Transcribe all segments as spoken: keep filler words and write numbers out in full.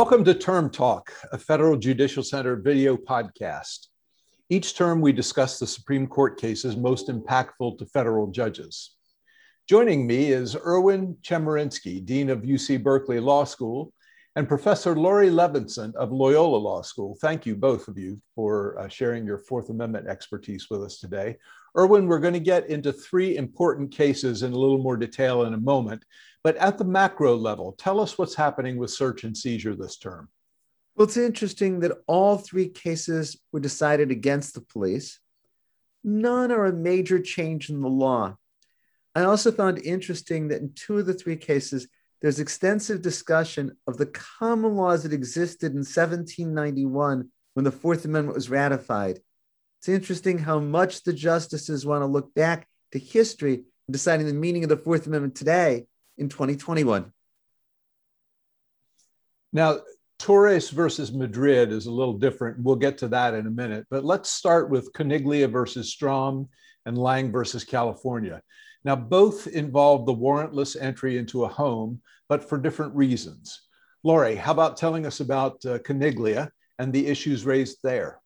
Welcome to Term Talk, a Federal Judicial Center video podcast. Each term, we discuss the Supreme Court cases most impactful to federal judges. Joining me is Erwin Chemerinsky, Dean of U C Berkeley Law School, and Professor Laurie Levenson of Loyola Law School. Thank you, both of you, for uh, sharing your Fourth Amendment expertise with us today. Erwin, we're going to get into three important cases in a little more detail in a moment. But at the macro level, tell us what's happening with search and seizure this term. Well, it's interesting that all three cases were decided against the police. None are a major change in the law. I also found interesting that in two of the three cases, there's extensive discussion of the common laws that existed in seventeen ninety-one when the Fourth Amendment was ratified. It's interesting how much the justices want to look back to history in deciding the meaning of the Fourth Amendment today, in twenty twenty-one. Now, Torres versus Madrid is a little different. We'll get to that in a minute, but let's start with Caniglia versus Strom and Lange versus California. Now, both involve the warrantless entry into a home, but for different reasons. Laurie, how about telling us about uh, Caniglia and the issues raised there?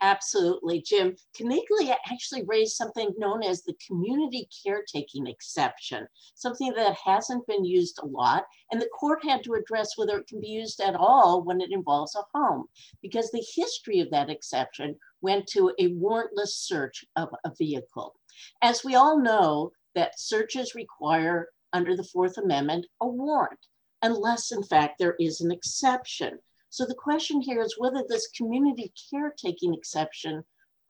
Absolutely, Jim. Caniglia actually raised something known as the community caretaking exception, something that hasn't been used a lot, and the court had to address whether it can be used at all when it involves a home, because the history of that exception went to a warrantless search of a vehicle. As we all know, that searches require, under the Fourth Amendment, a warrant, unless, in fact, there is an exception. So the question here is whether this community caretaking exception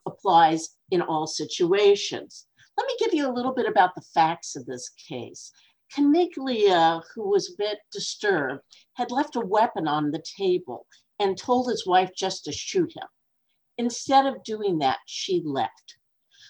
applies in all situations. Let me give you a little bit about the facts of this case. Caniglia, who was a bit disturbed, had left a weapon on the table and told his wife just to shoot him. Instead of doing that, she left.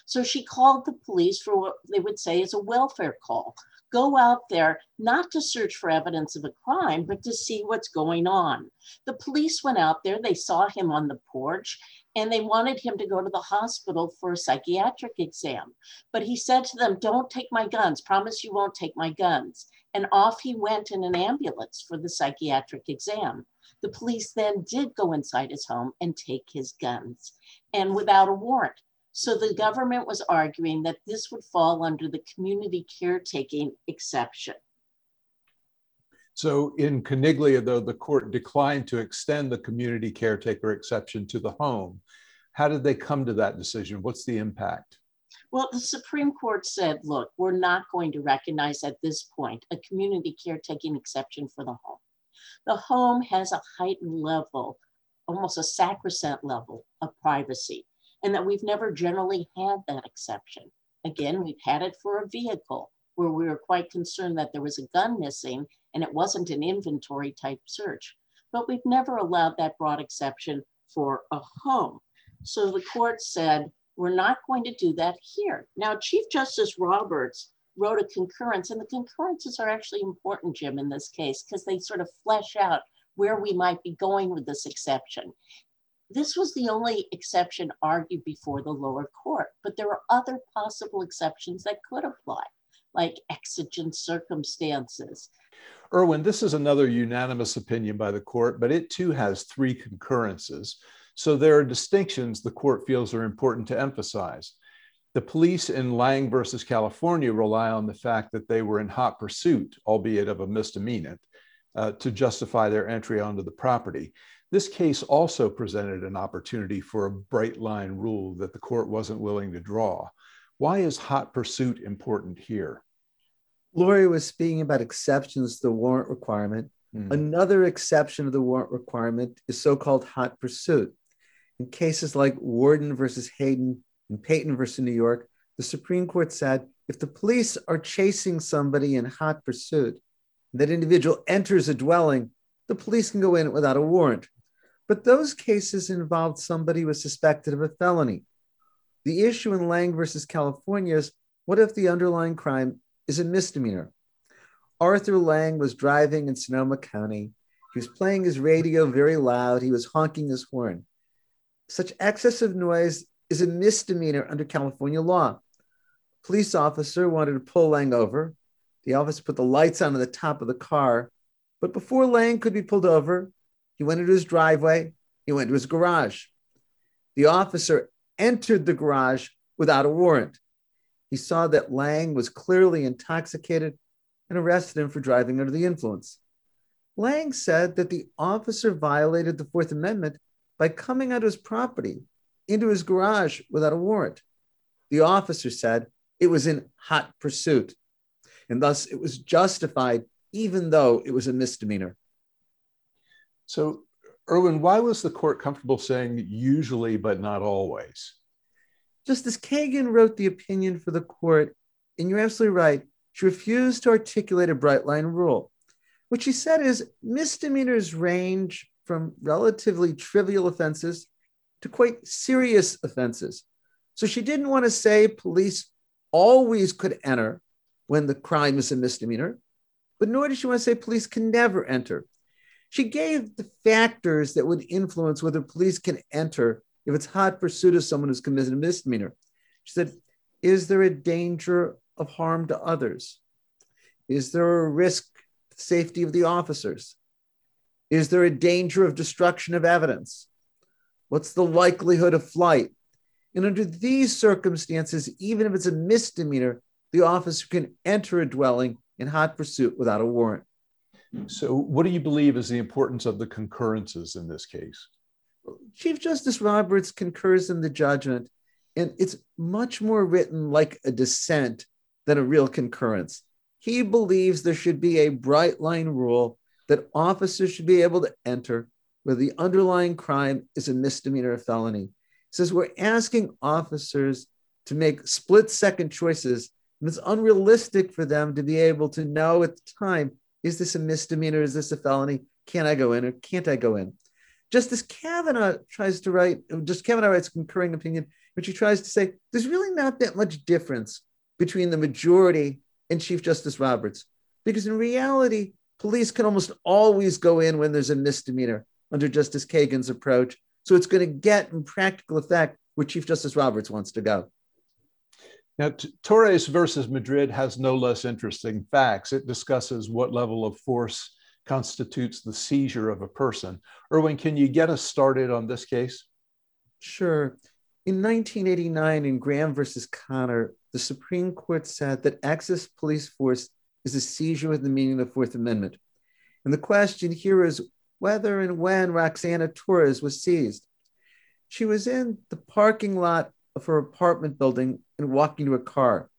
So she called the police for what they would say is a welfare call. Go out there, not to search for evidence of a crime, but to see what's going on. The police went out there, they saw him on the porch, and they wanted him to go to the hospital for a psychiatric exam. But he said to them, "Don't take my guns, promise you won't take my guns." And off he went in an ambulance for the psychiatric exam. The police then did go inside his home and take his guns, and without a warrant. So the government was arguing that this would fall under the community caretaking exception. So in Caniglia, though, the court declined to extend the community caretaker exception to the home. How did they come to that decision? What's the impact? Well, the Supreme Court said, look, we're not going to recognize at this point a community caretaking exception for the home. The home has a heightened level, almost a sacrosanct level of privacy, and that we've never generally had that exception. Again, we've had it for a vehicle where we were quite concerned that there was a gun missing and it wasn't an inventory type search, but we've never allowed that broad exception for a home. So the court said, we're not going to do that here. Now, Chief Justice Roberts wrote a concurrence, and the concurrences are actually important, Jim, in this case, because they sort of flesh out where we might be going with this exception. This was the only exception argued before the lower court, but there were other possible exceptions that could apply, like exigent circumstances. Erwin, this is another unanimous opinion by the court, but it too has three concurrences. So there are distinctions the court feels are important to emphasize. The police in Lange versus California rely on the fact that they were in hot pursuit, albeit of a misdemeanor, uh, to justify their entry onto the property. This case also presented an opportunity for a bright line rule that the court wasn't willing to draw. Why is hot pursuit important here? Laurie was speaking about exceptions to the warrant requirement. Mm. Another exception to the warrant requirement is so-called hot pursuit. In cases like Warden versus Hayden and Payton versus New York, the Supreme Court said, if the police are chasing somebody in hot pursuit, that individual enters a dwelling, the police can go in without a warrant. But those cases involved somebody who was suspected of a felony. The issue in Lange versus California is, what if the underlying crime is a misdemeanor? Arthur Lange was driving in Sonoma County. He was playing his radio very loud. He was honking his horn. Such excessive noise is a misdemeanor under California law. A police officer wanted to pull Lange over. The officer put the lights on at the top of the car. But before Lange could be pulled over, He went into his driveway. He went to his garage. The officer entered the garage without a warrant. He saw that Lange was clearly intoxicated and arrested him for driving under the influence. Lange said that the officer violated the Fourth Amendment by coming onto his property, into his garage without a warrant. The officer said it was in hot pursuit, and thus it was justified, even though it was a misdemeanor. So, Erwin, why was the court comfortable saying usually but not always? Justice Kagan wrote the opinion for the court, and you're absolutely right. She refused to articulate a bright line rule. What she said is misdemeanors range from relatively trivial offenses to quite serious offenses. So she didn't want to say police always could enter when the crime is a misdemeanor, but nor did she want to say police can never enter. She gave the factors that would influence whether police can enter if it's hot pursuit of someone who's committed a misdemeanor. She said, is there a danger of harm to others? Is there a risk to the safety of the officers? Is there a danger of destruction of evidence? What's the likelihood of flight? And under these circumstances, even if it's a misdemeanor, the officer can enter a dwelling in hot pursuit without a warrant. So what do you believe is the importance of the concurrences in this case? Chief Justice Roberts concurs in the judgment, and it's much more written like a dissent than a real concurrence. He believes there should be a bright line rule that officers should be able to enter where the underlying crime is a misdemeanor or felony. He says we're asking officers to make split-second choices, and it's unrealistic for them to be able to know at the time, is this a misdemeanor, is this a felony, can I go in or can't I go in? Justice Kavanaugh tries to write, Justice Kavanaugh writes a concurring opinion, which he tries to say, there's really not that much difference between the majority and Chief Justice Roberts, because in reality, police can almost always go in when there's a misdemeanor under Justice Kagan's approach. So it's going to get in practical effect where Chief Justice Roberts wants to go. Now, Torres versus Madrid has no less interesting facts. It discusses what level of force constitutes the seizure of a person. Erwin, can you get us started on this case? Sure. In nineteen eighty-nine, in Graham versus Connor, the Supreme Court said that excess police force is a seizure within the meaning of the Fourth Amendment. And the question here is whether and when Roxana Torres was seized. She was in the parking lot of her apartment building and walking to a car.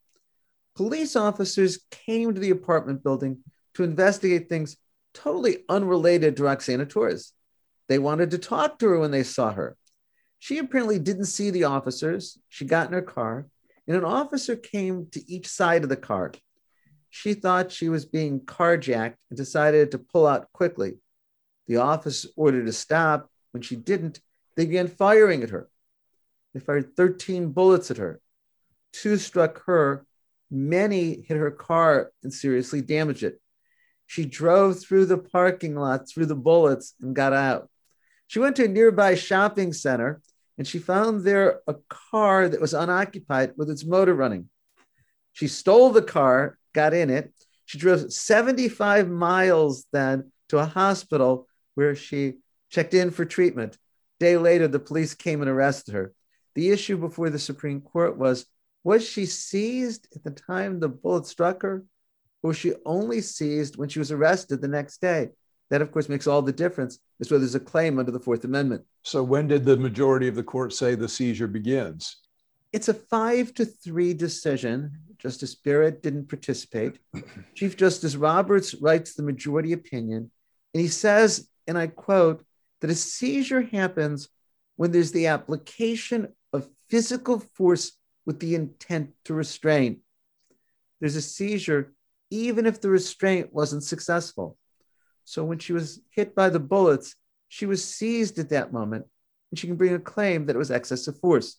Police officers came to the apartment building to investigate things totally unrelated to Roxana Torres. They wanted to talk to her when they saw her. She apparently didn't see the officers. She got in her car, and an officer came to each side of the car. She thought she was being carjacked and decided to pull out quickly. The officer ordered a stop. When she didn't, they began firing at her. They fired thirteen bullets at her. Two struck her. Many hit her car and seriously damaged it. She drove through the parking lot, through the bullets, and got out. She went to a nearby shopping center, and she found there a car that was unoccupied with its motor running. She stole the car, got in it. She drove seventy-five miles then to a hospital where she checked in for treatment. A day later, the police came and arrested her. The issue before the Supreme Court was, was she seized at the time the bullet struck her? Or was she only seized when she was arrested the next day? That, of course, makes all the difference as whether there's a claim under the Fourth Amendment. So when did the majority of the court say the seizure begins? It's a five to three decision. Justice Barrett didn't participate. Chief Justice Roberts writes the majority opinion, and he says, and I quote, that a seizure happens when there's the application of physical force with the intent to restrain. There's a seizure even if the restraint wasn't successful. So when she was hit by the bullets, she was seized at that moment, and she can bring a claim that it was excessive force.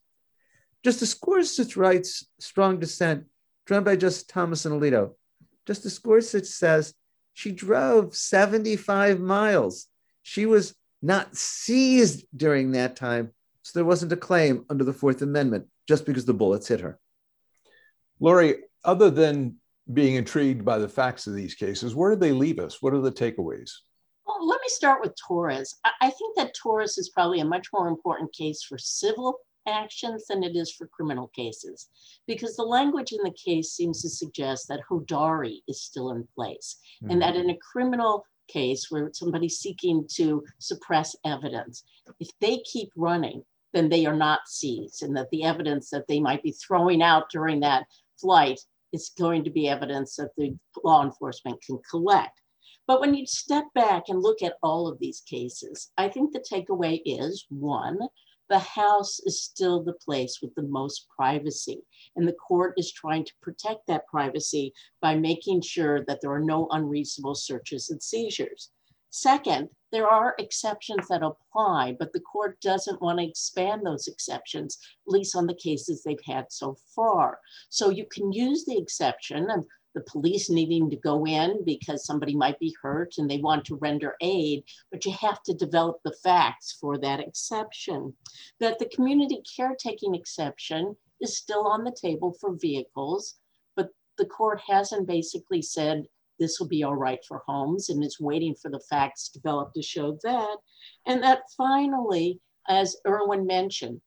Justice Gorsuch writes strong dissent, drawn by Justice Thomas and Alito. Justice Gorsuch says she drove seventy-five miles. She was not seized during that time, so there wasn't a claim under the Fourth Amendment just because the bullets hit her. Laurie, other than being intrigued by the facts of these cases, where do they leave us? What are the takeaways? Well, let me start with Torres. I, I think that Torres is probably a much more important case for civil actions than it is for criminal cases, because the language in the case seems to suggest that Hodari is still in place, mm-hmm. and that in a criminal case where somebody's seeking to suppress evidence, if they keep running, then they are not seized, and that the evidence that they might be throwing out during that flight is going to be evidence that the law enforcement can collect. But when you step back and look at all of these cases, I think the takeaway is, one, the house is still the place with the most privacy, and the court is trying to protect that privacy by making sure that there are no unreasonable searches and seizures. Second, there are exceptions that apply, but the court doesn't want to expand those exceptions, at least on the cases they've had so far. So you can use the exception of the police needing to go in because somebody might be hurt and they want to render aid, but you have to develop the facts for that exception. That the community caretaking exception is still on the table for vehicles, but the court hasn't basically said this will be all right for homes, and is waiting for the facts developed to show that. And that finally, as Erwin mentioned,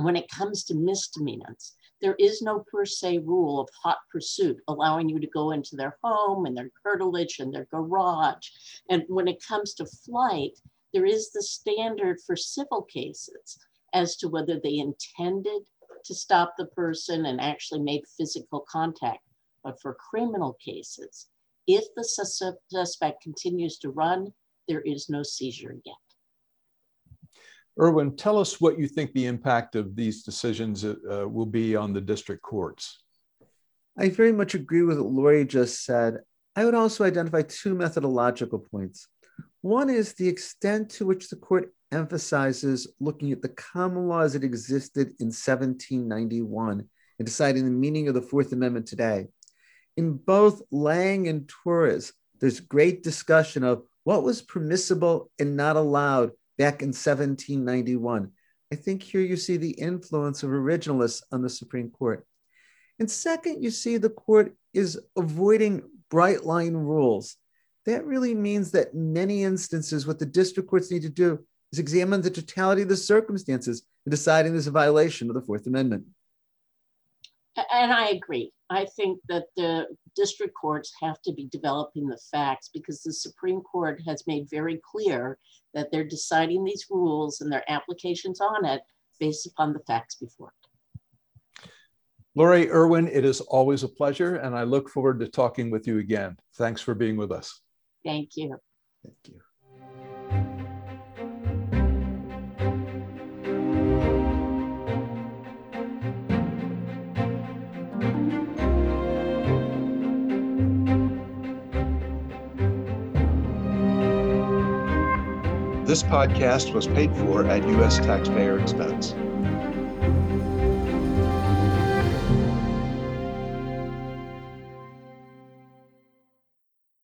when it comes to misdemeanors, there is no per se rule of hot pursuit allowing you to go into their home and their curtilage and their garage. And when it comes to flight, there is the standard for civil cases as to whether they intended to stop the person and actually made physical contact. But for criminal cases, if the suspect continues to run, there is no seizure yet. Erwin, tell us what you think the impact of these decisions uh, will be on the district courts. I very much agree with what Laurie just said. I would also identify two methodological points. One is the extent to which the court emphasizes looking at the common law as it existed in seventeen ninety-one and deciding the meaning of the Fourth Amendment today. In both Lange and Torres, there's great discussion of what was permissible and not allowed back in seventeen ninety-one. I think here you see the influence of originalists on the Supreme Court. And second, you see the court is avoiding bright line rules. That really means that in many instances, what the district courts need to do is examine the totality of the circumstances in deciding there's a violation of the Fourth Amendment. And I agree. I think that the district courts have to be developing the facts, because the Supreme Court has made very clear that they're deciding these rules and their applications on it based upon the facts before it. Laurie, Erwin, it is always a pleasure, and I look forward to talking with you again. Thanks for being with us. Thank you. Thank you. This podcast was paid for at U S taxpayer expense.